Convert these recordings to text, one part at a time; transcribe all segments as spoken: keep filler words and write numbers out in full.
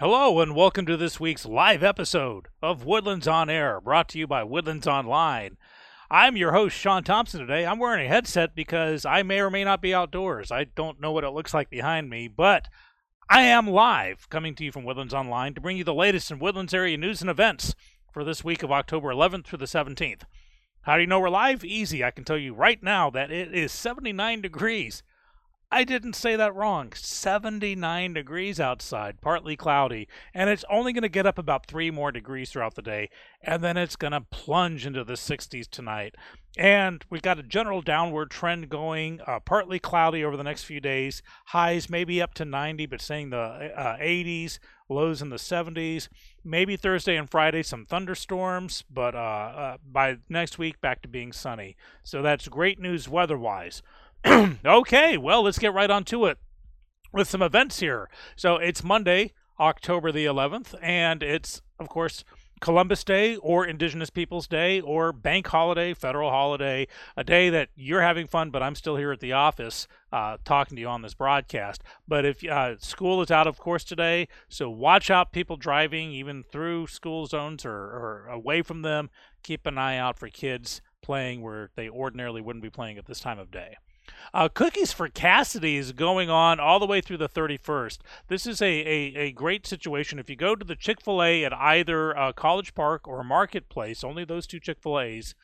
Hello and welcome to this week's live episode of Woodlands On Air, brought to you by Woodlands Online. I'm your host, Sean Thompson, today. I'm wearing a headset because I may or may not be outdoors. I don't know what it looks like behind me, but I am live, coming to you from Woodlands Online to bring you the latest in Woodlands area news and events for this week of October eleventh through the seventeenth. How do you know we're live? Easy. I can tell you right now that it is seventy-nine degrees. I didn't say that wrong. seventy-nine degrees outside, partly cloudy, and it's only going to get up about three more degrees throughout the day, and then it's going to plunge into the sixties tonight. And we've got a general downward trend going, uh, partly cloudy over the next few days. Highs maybe up to ninety, but staying the uh, eighties, lows in the seventies. Maybe Thursday and Friday some thunderstorms, but uh, uh, by next week back to being sunny. So that's great news weather-wise. Okay, well, let's get right on to it with some events here. So it's Monday, October the eleventh, and it's, of course, Columbus Day or Indigenous Peoples Day or bank holiday, federal holiday, a day that you're having fun, but I'm still here at the office uh, talking to you on this broadcast. But if uh, school is out, of course, today, so watch out people driving even through school zones or, or away from them. Keep an eye out for kids playing where they ordinarily wouldn't be playing at this time of day. Uh, Cookies for Cassidy is going on all the way through the thirty-first. This is a, a, a great situation. If you go to the Chick-fil-A at either uh, College Park or Marketplace, only those two Chick-fil-A's,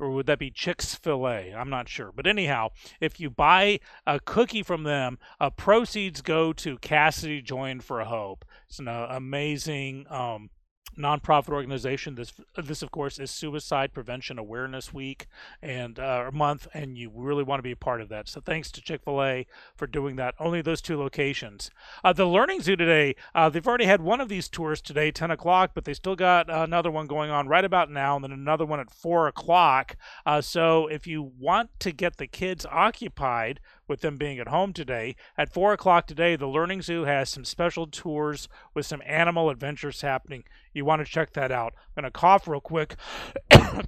or would that be Chick-fil-A? I'm not sure. But anyhow, if you buy a cookie from them, uh, proceeds go to Cassidy Join for Hope. It's an uh, amazing um nonprofit organization. This, this of course, is Suicide Prevention Awareness Week and uh, month, and you really want to be a part of that. So thanks to Chick-fil-A for doing that. Only those two locations. Uh, the Learning Zoo today, uh, they've already had one of these tours today, ten o'clock, but they still got uh, another one going on right about now, and then another one at four o'clock. Uh, so if you want to get the kids occupied with them being at home today, at four o'clock today, the Learning Zoo has some special tours with some animal adventures happening. You want to check that out. I'm going to cough real quick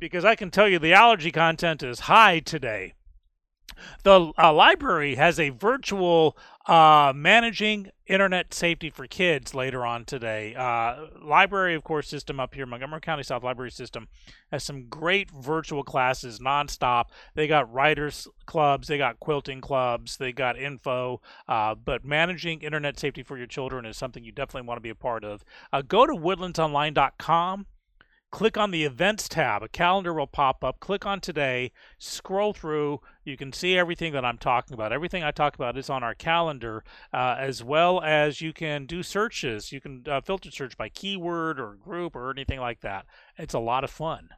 because I can tell you the allergy content is high today. The uh, library has a virtual uh, managing internet safety for kids later on today. Uh, library, of course, system up here, Montgomery County South Library System, has some great virtual classes nonstop. They got writers clubs, they got quilting clubs, they got info, uh, but managing internet safety for your children is something you definitely want to be a part of. Uh, go to woodlands online dot com. Click on the Events tab. A calendar will pop up. Click on Today. Scroll through. You can see everything that I'm talking about. Everything I talk about is on our calendar, uh, as well as you can do searches. You can uh, filter search by keyword or group or anything like that. It's a lot of fun.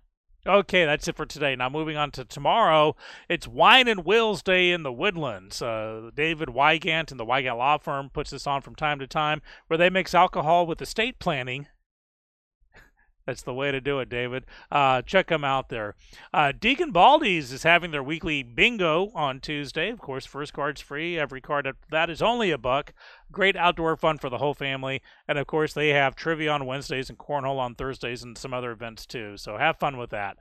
Okay, that's it for today. Now moving on to tomorrow, it's Wine and Wills Day in the Woodlands. Uh, David Wygant and the Wygant Law Firm puts this on from time to time, where they mix alcohol with estate planning. That's the way to do it, David. Uh, check them out there. Uh, Deacon Baldy's is having their weekly bingo on Tuesday. Of course, first card's free. Every card after that is only a buck. Great outdoor fun for the whole family. And, of course, they have trivia on Wednesdays and cornhole on Thursdays and some other events, too. So have fun with that.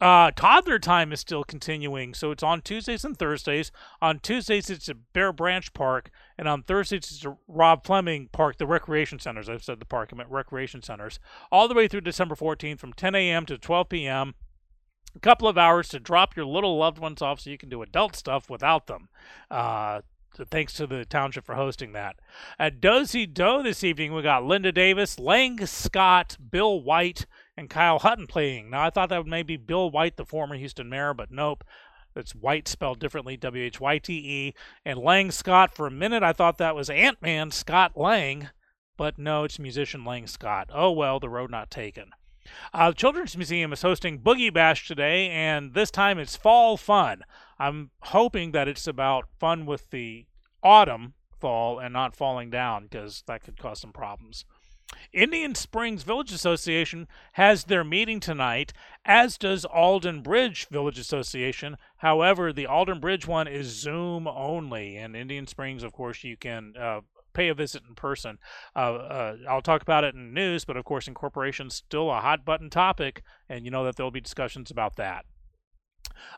Uh, toddler time is still continuing, so it's on Tuesdays and Thursdays. On Tuesdays, it's at Bear Branch Park, and on Thursdays, it's at Rob Fleming Park, the recreation centers. I've said the park, I meant recreation centers. All the way through December fourteenth from ten a.m. to twelve p.m., a couple of hours to drop your little loved ones off so you can do adult stuff without them. Uh, So thanks to the township for hosting that. At Dozy Doe this evening, we got Linda Davis, Lang Scott, Bill White, and Kyle Hutton playing. Now, I thought that may be Bill White, the former Houston mayor, but nope. It's White spelled differently, W H Y T E. And Lang Scott, for a minute, I thought that was Ant-Man Scott Lang, but no, it's musician Lang Scott. Oh, well, the road not taken. Uh, the Children's Museum is hosting Boogie Bash today, and this time it's fall fun. I'm hoping that it's about fun with the autumn fall and not falling down, because that could cause some problems. Indian Springs Village Association has their meeting tonight, as does Alden Bridge Village Association. However, the Alden Bridge one is Zoom only, and Indian Springs, of course, you can uh, pay a visit in person. Uh, uh, I'll talk about it in news, but of course, incorporation is still a hot button topic, and you know that there'll be discussions about that.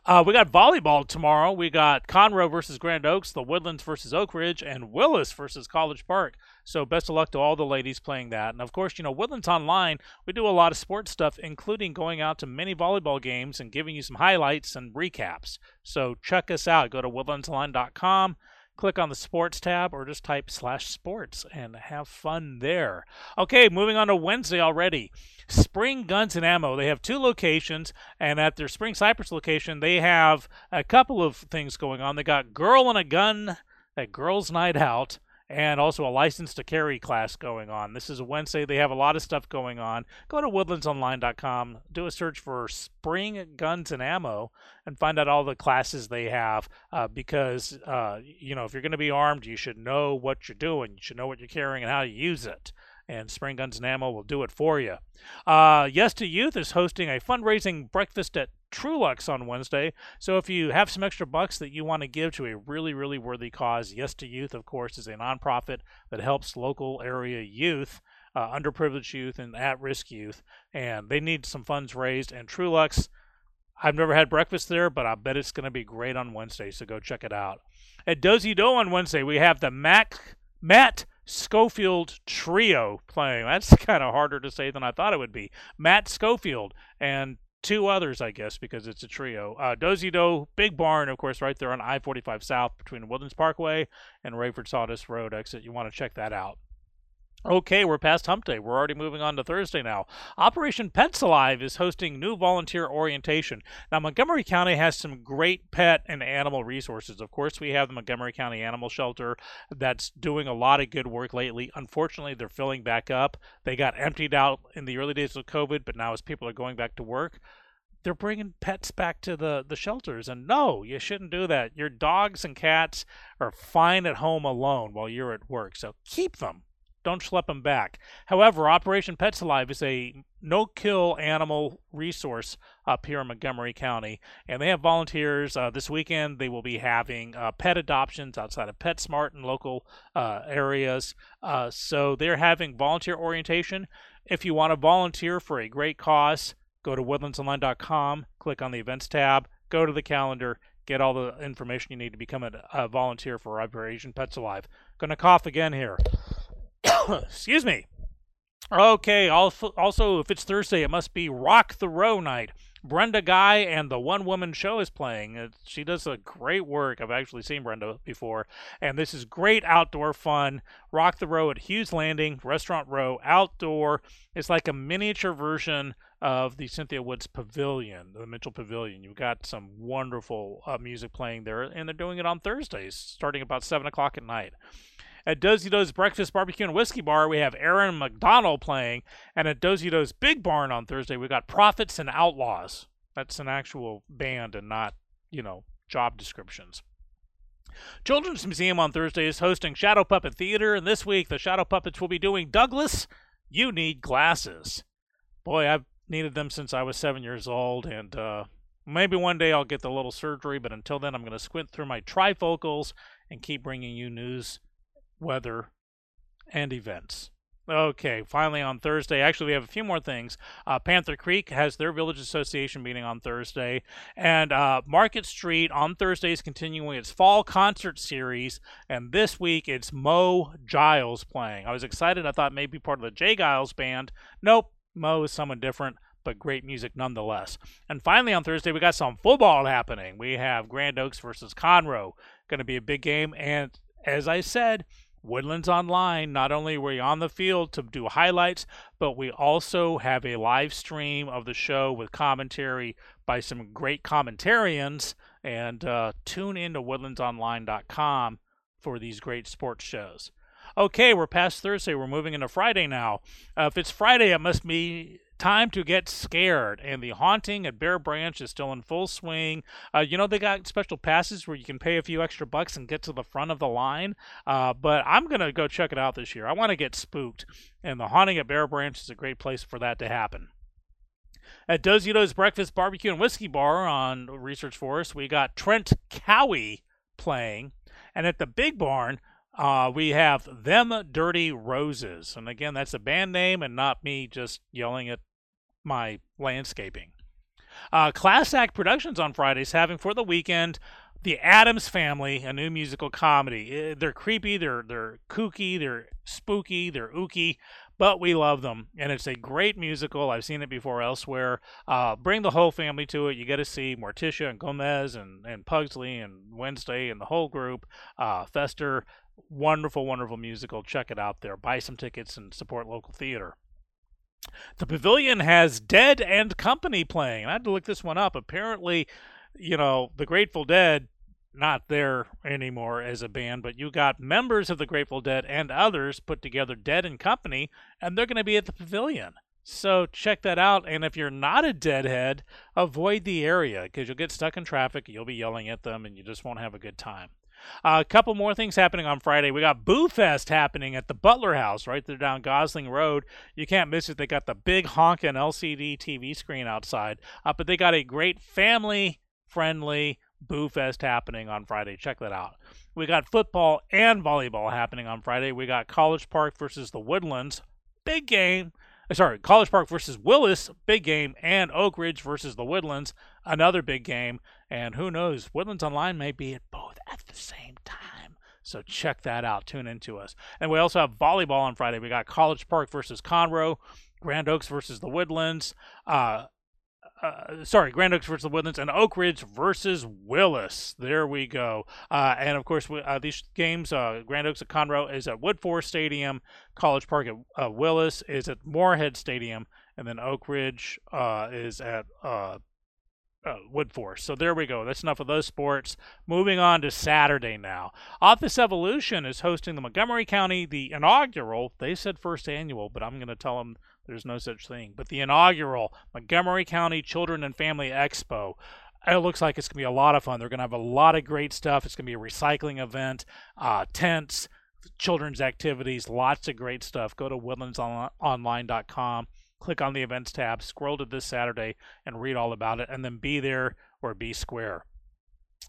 Uh, we got volleyball tomorrow. We got Conroe versus Grand Oaks, the Woodlands versus Oak Ridge, and Willis versus College Park. So best of luck to all the ladies playing that. And, of course, you know, Woodlands Online, we do a lot of sports stuff, including going out to many volleyball games and giving you some highlights and recaps. So check us out. Go to woodlands online dot com. Click on the sports tab or just type slash sports and have fun there. Okay, moving on to Wednesday already. Spring Guns and Ammo. They have two locations, and at their Spring Cypress location, they have a couple of things going on. They got Girl and a Gun, a girls' night out, and also a license to carry class going on. This is a Wednesday. They have a lot of stuff going on. Go to woodlands online dot com, do a search for Spring Guns and Ammo, and find out all the classes they have uh, because, uh, you know, if you're going to be armed, you should know what you're doing. You should know what you're carrying and how to use it. And Spring Guns and Ammo will do it for you. Uh, Yes to Youth is hosting a fundraising breakfast at Trulux on Wednesday. So if you have some extra bucks that you want to give to a really, really worthy cause, Yes to Youth, of course, is a nonprofit that helps local area youth, uh, underprivileged youth, and at-risk youth. And they need some funds raised. And Trulux, I've never had breakfast there, but I bet it's going to be great on Wednesday. So go check it out. At Dozy Doe on Wednesday, we have the Mac, Matt Schofield Trio playing. That's kind of harder to say than I thought it would be. Matt Schofield and two others, I guess, because it's a trio. Uh, Dozy Doe, Big Barn, of course, right there on I forty-five South between Woodlands Parkway and Rayford Sawdust Road exit. You want to check that out. Okay, we're past hump day. We're already moving on to Thursday now. Operation Pets Alive is hosting new volunteer orientation. Now, Montgomery County has some great pet and animal resources. Of course, we have the Montgomery County Animal Shelter that's doing a lot of good work lately. Unfortunately, they're filling back up. They got emptied out in the early days of COVID, but now as people are going back to work, they're bringing pets back to the, the shelters. And no, you shouldn't do that. Your dogs and cats are fine at home alone while you're at work, so keep them. Don't schlep them back. However, Operation Pets Alive is a no-kill animal resource up here in Montgomery County, and they have volunteers. Uh, this weekend, they will be having uh, pet adoptions outside of PetSmart and local uh, areas. Uh, so they're having volunteer orientation. If you want to volunteer for a great cause, go to woodlands online dot com, click on the events tab, go to the calendar, get all the information you need to become a, a volunteer for Operation Pets Alive. Gonna cough again here. Excuse me. Okay, also, if it's Thursday, it must be Rock the Row Night. Brenda Guy and the One Woman Show is playing. She does a great work. I've actually seen Brenda before. And this is great outdoor fun. Rock the Row at Hughes Landing, Restaurant Row, outdoor. It's like a miniature version of the Cynthia Woods Pavilion, the Mitchell Pavilion. You've got some wonderful uh, music playing there. And they're doing it on Thursdays, starting about seven o'clock at night. At Dozy Doe's Breakfast Barbecue and Whiskey Bar, we have Aaron McDonald playing. And at Dozy Doe's Big Barn on Thursday, we got Prophets and Outlaws. That's an actual band and not, you know, job descriptions. Children's Museum on Thursday is hosting Shadow Puppet Theater. And this week, the Shadow Puppets will be doing Douglas, You Need Glasses. Boy, I've needed them since I was seven years old. And uh, maybe one day I'll get the little surgery. But until then, I'm going to squint through my trifocals and keep bringing you news, weather, and events. Okay, finally on Thursday, actually we have a few more things. Uh, Panther Creek has their Village Association meeting on Thursday, and uh, Market Street on Thursday is continuing its fall concert series, and this week it's Mo Giles playing. I was excited, I thought maybe part of the Jay Giles band. Nope, Mo is someone different, but great music nonetheless. And finally on Thursday, we got some football happening. We have Grand Oaks versus Conroe, going to be a big game, and as I said, Woodlands Online, not only are we on the field to do highlights, but we also have a live stream of the show with commentary by some great commentarians. And uh, tune in to woodlands online dot com for these great sports shows. Okay, we're past Thursday. We're moving into Friday now. Uh, if it's Friday, it must be time to get scared, and the haunting at Bear Branch is still in full swing. Uh, you know, they got special passes where you can pay a few extra bucks and get to the front of the line, uh, but I'm going to go check it out this year. I want to get spooked, and the haunting at Bear Branch is a great place for that to happen. At Dozy Doe's Breakfast Barbecue and Whiskey Bar on Research Forest, we got Trent Cowie playing, and at the Big Barn, Uh, we have Them Dirty Roses. And again, that's a band name and not me just yelling at my landscaping. Uh, Class Act Productions on Fridays having for the weekend The Addams Family, a new musical comedy. They're creepy, they're they're kooky, they're spooky, they're ooky, but we love them, and it's a great musical. I've seen it before elsewhere. Uh, bring the whole family to it. You get to see Morticia and Gomez and, and Pugsley and Wednesday and the whole group. Uh, Fester, wonderful, wonderful musical. Check it out there. Buy some tickets and support local theater. The Pavilion has Dead and Company playing. I had to look this one up. Apparently, you know, the Grateful Dead, not there anymore as a band, but you got members of the Grateful Dead and others put together Dead and Company, and they're going to be at the Pavilion. So check that out, and if you're not a Deadhead, avoid the area because you'll get stuck in traffic, you'll be yelling at them, and you just won't have a good time. Uh, a couple more things happening on Friday. We got Boo Fest happening at the Butler House right there down Gosling Road. You can't miss it. They got the big honkin' L C D T V screen outside, uh, but they got a great family-friendly Boo Fest happening on Friday. Check that out. We got football and volleyball happening on Friday. We got College Park versus the Woodlands, big game. Sorry, College Park versus Willis, big game, and Oak Ridge versus the Woodlands, another big game. And who knows, Woodlands Online may be at both at the same time. So check that out. Tune into us. And we also have volleyball on Friday. We got College Park versus Conroe, Grand Oaks versus the Woodlands. Uh, uh, sorry, Grand Oaks versus the Woodlands, and Oak Ridge versus Willis. There we go. Uh, and, of course, we, uh, these games, uh, Grand Oaks at Conroe is at Woodforest Stadium. College Park at uh, Willis is at Moorhead Stadium. And then Oak Ridge uh, is at uh, – Uh, Woodforest. So there we go. That's enough of those sports. Moving on to Saturday now. Office Evolution is hosting the Montgomery County, the inaugural, they said first annual, but I'm going to tell them there's no such thing, but the inaugural Montgomery County Children and Family Expo. It looks like it's going to be a lot of fun. They're going to have a lot of great stuff. It's going to be a recycling event, uh, tents, children's activities, lots of great stuff. Go to woodlands online dot com. Click on the events tab, scroll to this Saturday, and read all about it, and then be there or be square.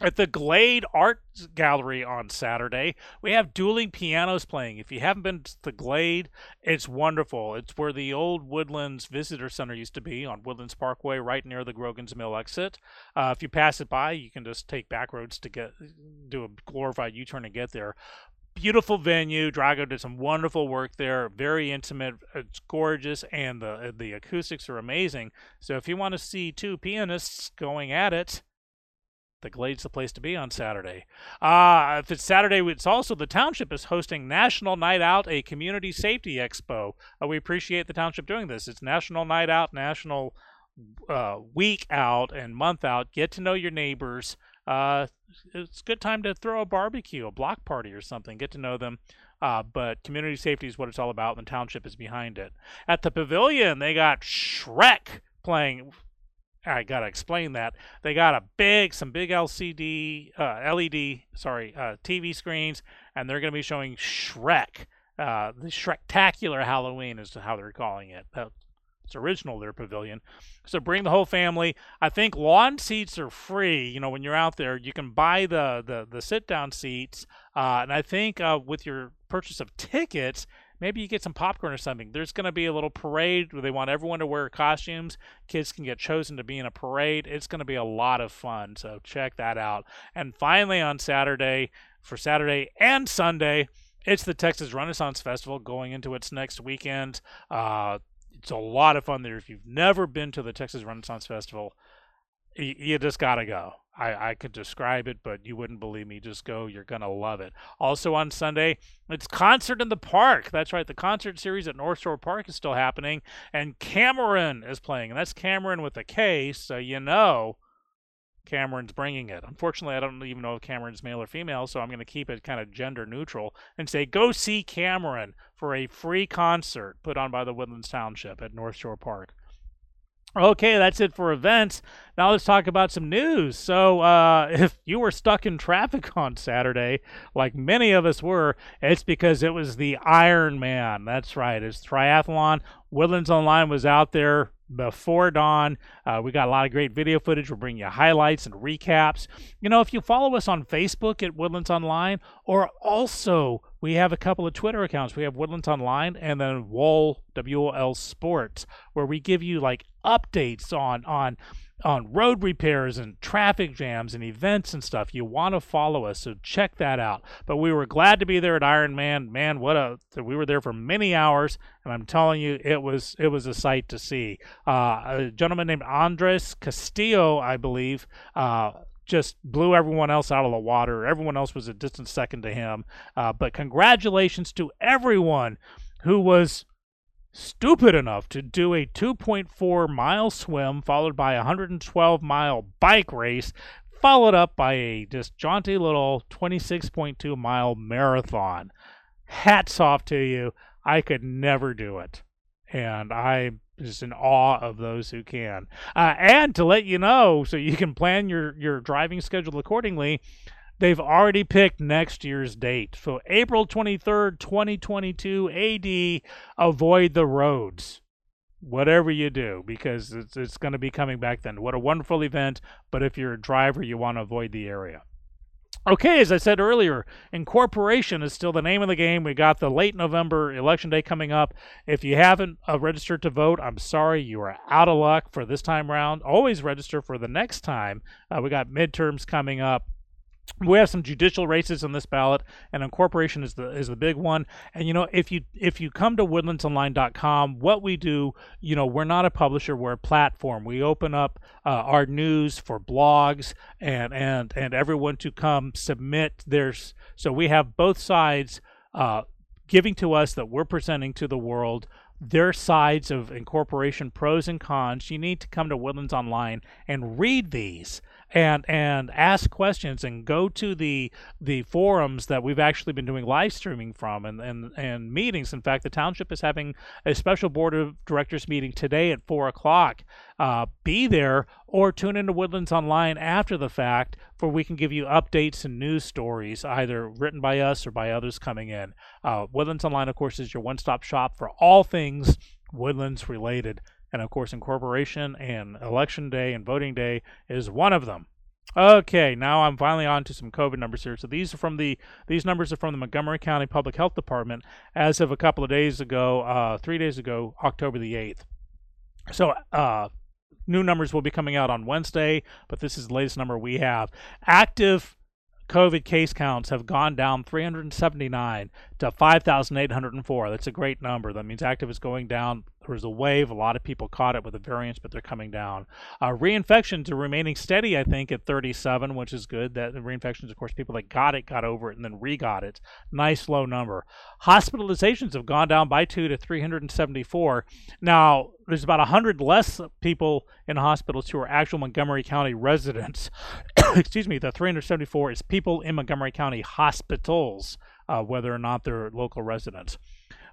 At the Glade Art Gallery on Saturday, we have dueling pianos playing. If you haven't been to the Glade, it's wonderful. It's where the old Woodlands Visitor Center used to be on Woodlands Parkway, right near the Grogan's Mill exit. Uh, if you pass it by, you can just take back roads to get do a glorified U-turn and get there. Beautiful venue. Drago did some wonderful work there. Very intimate. It's gorgeous, and the the acoustics are amazing. So if you want to see two pianists going at it, the Glade's the place to be on Saturday. Uh, if it's Saturday, it's also the Township is hosting National Night Out, a community safety expo. Uh, we appreciate the Township doing this. It's National Night Out, National uh, Week Out, and Month Out. Get to know your neighbors. Uh, it's a good time to throw a barbecue, a block party or something, get to know them. Uh, but community safety is what it's all about, and the Township is behind it. At the Pavilion, they got Shrek playing. I got to explain that. They got a big, some big L C D, uh, L E D, sorry, uh, T V screens, and they're going to be showing Shrek. Uh, the Shrektacular Halloween is how they're calling it. Uh, It's original, their Pavilion. So bring the whole family. I think lawn seats are free. You know, when you're out there, you can buy the the, the sit-down seats. Uh, and I think uh, with your purchase of tickets, maybe you get some popcorn or something. There's going to be a little parade where they want everyone to wear costumes. Kids can get chosen to be in a parade. It's going to be a lot of fun. So check that out. And finally, on Saturday, for Saturday and Sunday, it's the Texas Renaissance Festival going into its next weekend. Uh, It's a lot of fun there. If you've never been to the Texas Renaissance Festival, you, you just got to go. I, I could describe it, but you wouldn't believe me. Just go. You're going to love it. Also on Sunday, it's Concert in the Park. That's right. The concert series at North Shore Park is still happening, and Cameron is playing. And that's Cameron with a K, so you know Cameron's bringing it. Unfortunately, I don't even know if Cameron's male or female, so I'm going to keep it kind of gender neutral and say go see Cameron for a free concert put on by the Woodlands Township at North Shore Park. Okay, that's it for events. Now let's talk about some news. So uh, if you were stuck in traffic on Saturday, like many of us were, it's because it was the Ironman. That's right. It's triathlon. Woodlands Online was out there before dawn. Uh, we got a lot of great video footage. We'll bring you highlights and recaps. You know, if you follow us on Facebook at Woodlands Online, or also we have a couple of Twitter accounts. We have Woodlands Online and then W O L, W O L Sports, where we give you like updates on on on road repairs and traffic jams and events and stuff. You want to follow us, so check that out. But we were glad to be there at Ironman. Man, what a we were there for many hours, and I'm telling you, it was it was a sight to see. Uh, a gentleman named Andres Castillo, I believe, uh, just blew everyone else out of the water. Everyone else was a distant second to him. Uh, but congratulations to everyone who was stupid enough to do a two point four mile swim followed by a one hundred twelve mile bike race, followed up by a just jaunty little twenty-six point two mile marathon. Hats off to you. I could never do it, and I just in awe of those who can. Uh, and to let you know, so you can plan your your driving schedule accordingly, they've already picked next year's date. So April twenty-third, twenty twenty-two A D, avoid the roads, whatever you do, because it's, it's going to be coming back then. What a wonderful event, but if you're a driver, you want to avoid the area. Okay, as I said earlier, incorporation is still the name of the game. We got the late November election day coming up. If you haven't uh, registered to vote, I'm sorry, you are out of luck for this time round. Always register for the next time. Uh, we got midterms coming up. We have some judicial races on this ballot, and incorporation is the is the big one. And you know, if you if you come to woodlands online dot com, what we do, you know, we're not a publisher, we're a platform. We open up uh, our news for blogs and and and everyone to come submit theirs. So we have both sides uh, giving to us that we're presenting to the world their sides of incorporation, pros and cons. You need to come to Woodlands Online and read these and and ask questions and go to the the forums that we've actually been doing live streaming from and and, and meetings. In fact, the township is having a special board of directors meeting today at four o'clock. Uh, be there or tune into Woodlands Online after the fact, for we can give you updates and news stories, either written by us or by others coming in. Uh, Woodlands Online, of course, is your one-stop shop for all things Woodlands related. And, of course, incorporation and election day and voting day is one of them. Okay, now I'm finally on to some COVID numbers here. So these are from the these numbers are from the Montgomery County Public Health Department as of a couple of days ago, uh, three days ago, October the eighth. So, uh... new numbers will be coming out on Wednesday, but this is the latest number we have. Active COVID case counts have gone down three hundred seventy-nine to five thousand eight hundred four. That's a great number. That means active is going down. There was a wave. A lot of people caught it with the variants, but they're coming down. Uh, reinfections are remaining steady, I think, at thirty-seven, which is good. That the reinfections, of course, people that got it got over it and then re-got it. Nice low number. Hospitalizations have gone down by two to three hundred seventy-four. Now, there's about one hundred less people in hospitals who are actual Montgomery County residents. Excuse me, the three hundred seventy-four is people in Montgomery County hospitals, uh, whether or not they're local residents.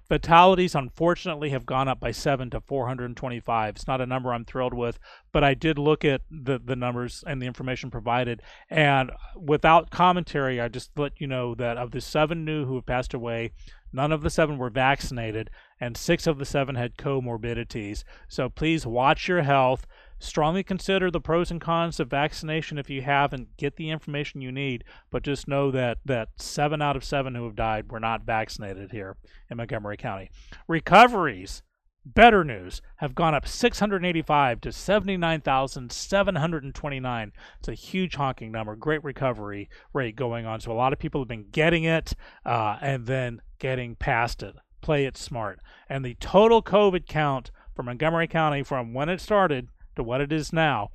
Fatalities, unfortunately, have gone up by seven to four hundred twenty-five. It's not a number I'm thrilled with, but I did look at the, the numbers and the information provided. And without commentary, I just let you know that of the seven new who have passed away, none of the seven were vaccinated, and six of the seven had comorbidities. So please watch your health. Strongly consider the pros and cons of vaccination if you haven't. Get the information you need, but just know that that seven out of seven who have died were not vaccinated here in Montgomery County. Recoveries, better news, have gone up six hundred eighty-five to seventy-nine thousand seven hundred twenty-nine. It's a huge honking number. Great recovery rate going on. So a lot of people have been getting it uh, and then getting past it. Play it smart. And the total COVID count for Montgomery County from when it started to what it is now,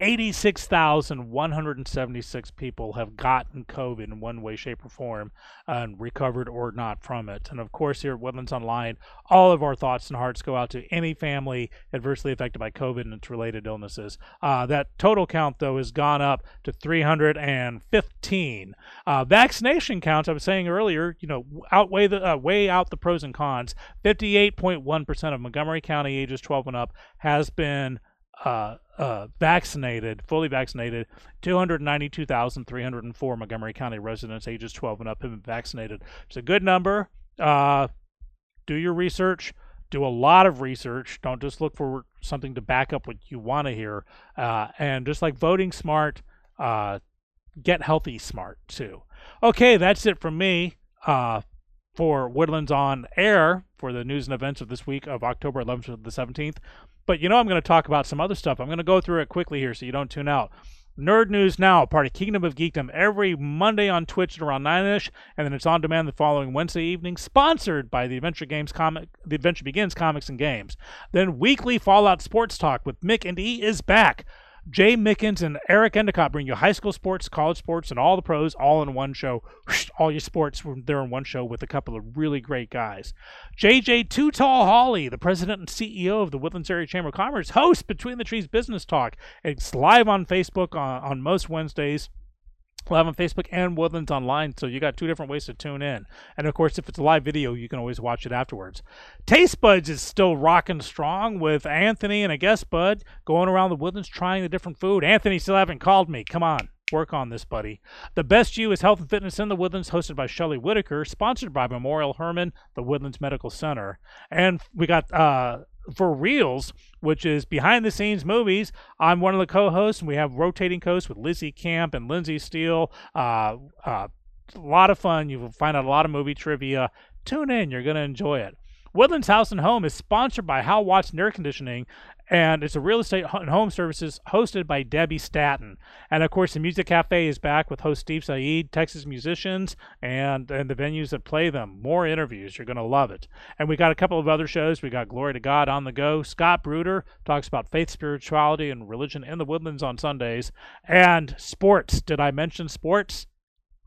eighty-six thousand one hundred seventy-six people have gotten COVID in one way, shape, or form and recovered or not from it. And, of course, here at Woodlands Online, all of our thoughts and hearts go out to any family adversely affected by COVID and its related illnesses. Uh, that total count, though, has gone up to three hundred fifteen. Uh, vaccination counts, I was saying earlier, you know, outweigh the uh, weigh out the pros and cons. fifty-eight point one percent of Montgomery County ages twelve and up has been Uh, uh, vaccinated, fully vaccinated. Two hundred ninety-two thousand three hundred four Montgomery County residents ages twelve and up have been vaccinated. It's a good number. Uh, do your research. Do a lot of research. Don't just look for something to back up what you want to hear. Uh, and just like voting smart, uh, get healthy smart too. Okay, that's it from me. Uh, for Woodlands On Air, for the news and events of this week of October eleventh to the seventeenth. But you know I'm going to talk about some other stuff. I'm going to go through it quickly here so you don't tune out. Nerd News Now, part of Kingdom of Geekdom, every Monday on Twitch at around nine-ish, and then it's on demand the following Wednesday evening, sponsored by the Adventure Games comic, the Adventure Begins Comics and Games. Then weekly Fallout Sports Talk with Mick and E is back. Jay Mickens and Eric Endicott bring you high school sports, college sports, and all the pros all in one show. All your sports there in one show with a couple of really great guys. J J Too Tall Holly, the president and C E O of the Woodlands Area Chamber of Commerce, hosts Between the Trees Business Talk. It's live on Facebook on, on most Wednesdays. Live on Facebook and Woodlands Online, so you got two different ways to tune in. And, of course, if it's a live video, you can always watch it afterwards. Taste Buds is still rocking strong with Anthony and a guest bud going around the Woodlands trying the different food. Anthony still haven't called me. Come on. Work on this, buddy. The Best You is Health and Fitness in the Woodlands, hosted by Shelley Whitaker, sponsored by Memorial Hermann, the Woodlands Medical Center. And we got... uh For Reels, which is behind the scenes movies. I'm one of the co-hosts, and we have rotating co-hosts with Lizzie Camp and Lindsay Steele. Uh, uh, a lot of fun. You will find out a lot of movie trivia. Tune in. You're going to enjoy it. Woodlands House and Home is sponsored by How Watts and Air Conditioning, and it's a real estate and home services hosted by Debbie Staton. And, of course, the Music Cafe is back with host Steve Saeed, Texas musicians, and, and the venues that play them. More interviews. You're going to love it. And we got a couple of other shows. We got Glory to God on the Go. Scott Bruder talks about faith, spirituality, and religion in the Woodlands on Sundays. And sports. Did I mention sports?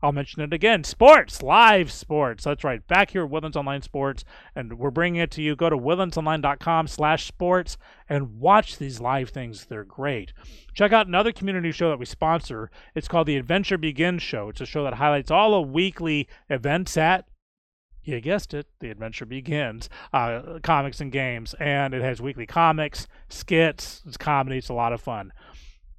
I'll mention it again. Sports, live sports. That's right. Back here at Woodlands Online Sports, and we're bringing it to you. Go to woodlands online dot com slash sports and watch these live things. They're great. Check out another community show that we sponsor. It's called The Adventure Begins Show. It's a show that highlights all the weekly events at, you guessed it, The Adventure Begins, uh, comics and games. And it has weekly comics, skits, it's comedy. It's a lot of fun.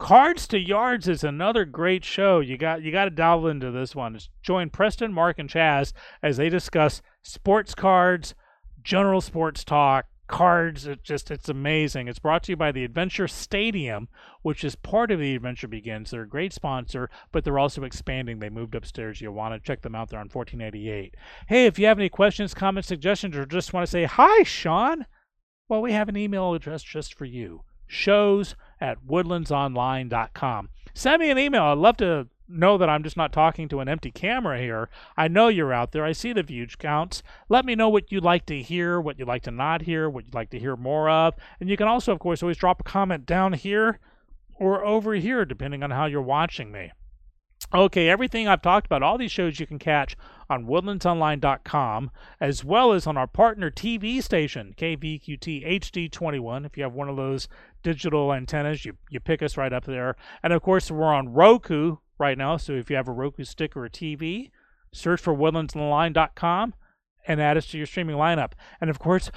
Cards to Yards is another great show. You got you got to delve into this one. Join Preston, Mark, and Chaz as they discuss sports cards, general sports talk, cards. It just it's amazing. It's brought to you by the Adventure Stadium, which is part of the Adventure Begins. They're a great sponsor, but they're also expanding. They moved upstairs. You want to check them out. They're on fourteen eighty-eight. Hey, if you have any questions, comments, suggestions, or just want to say hi, Sean, well, we have an email address just for you. Shows at woodlands online dot com. Send me an email. I'd love to know that I'm just not talking to an empty camera here. I know you're out there. I see the view counts. Let me know what you'd like to hear, what you'd like to not hear, what you'd like to hear more of. And you can also, of course, always drop a comment down here or over here, depending on how you're watching me. Okay, everything I've talked about, all these shows you can catch on woodlands online dot com, as well as on our partner T V station, K V Q T H D twenty-one. If you have one of those digital antennas, you, you pick us right up there. And, of course, we're on Roku right now, so if you have a Roku stick or a T V, search for woodlands online dot com and add us to your streaming lineup. And, of course,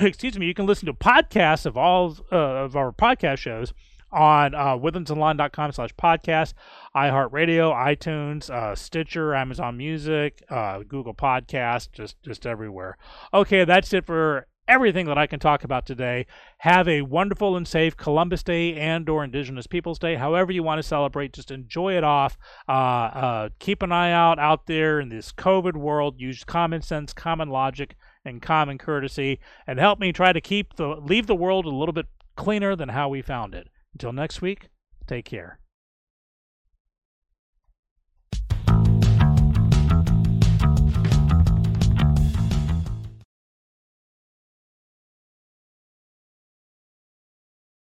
excuse me, you can listen to podcasts of all uh, of our podcast shows on uh, woodlands online dot com slash podcast, iHeartRadio, iTunes, uh, Stitcher, Amazon Music, uh, Google Podcasts, just, just everywhere. Okay, that's it for everything that I can talk about today. Have a wonderful and safe Columbus Day and or Indigenous Peoples Day. However you want to celebrate, just enjoy it off. Uh, uh, keep an eye out out there in this COVID world. Use common sense, common logic, and common courtesy, and help me try to keep the leave the world a little bit cleaner than how we found it. Until next week, take care.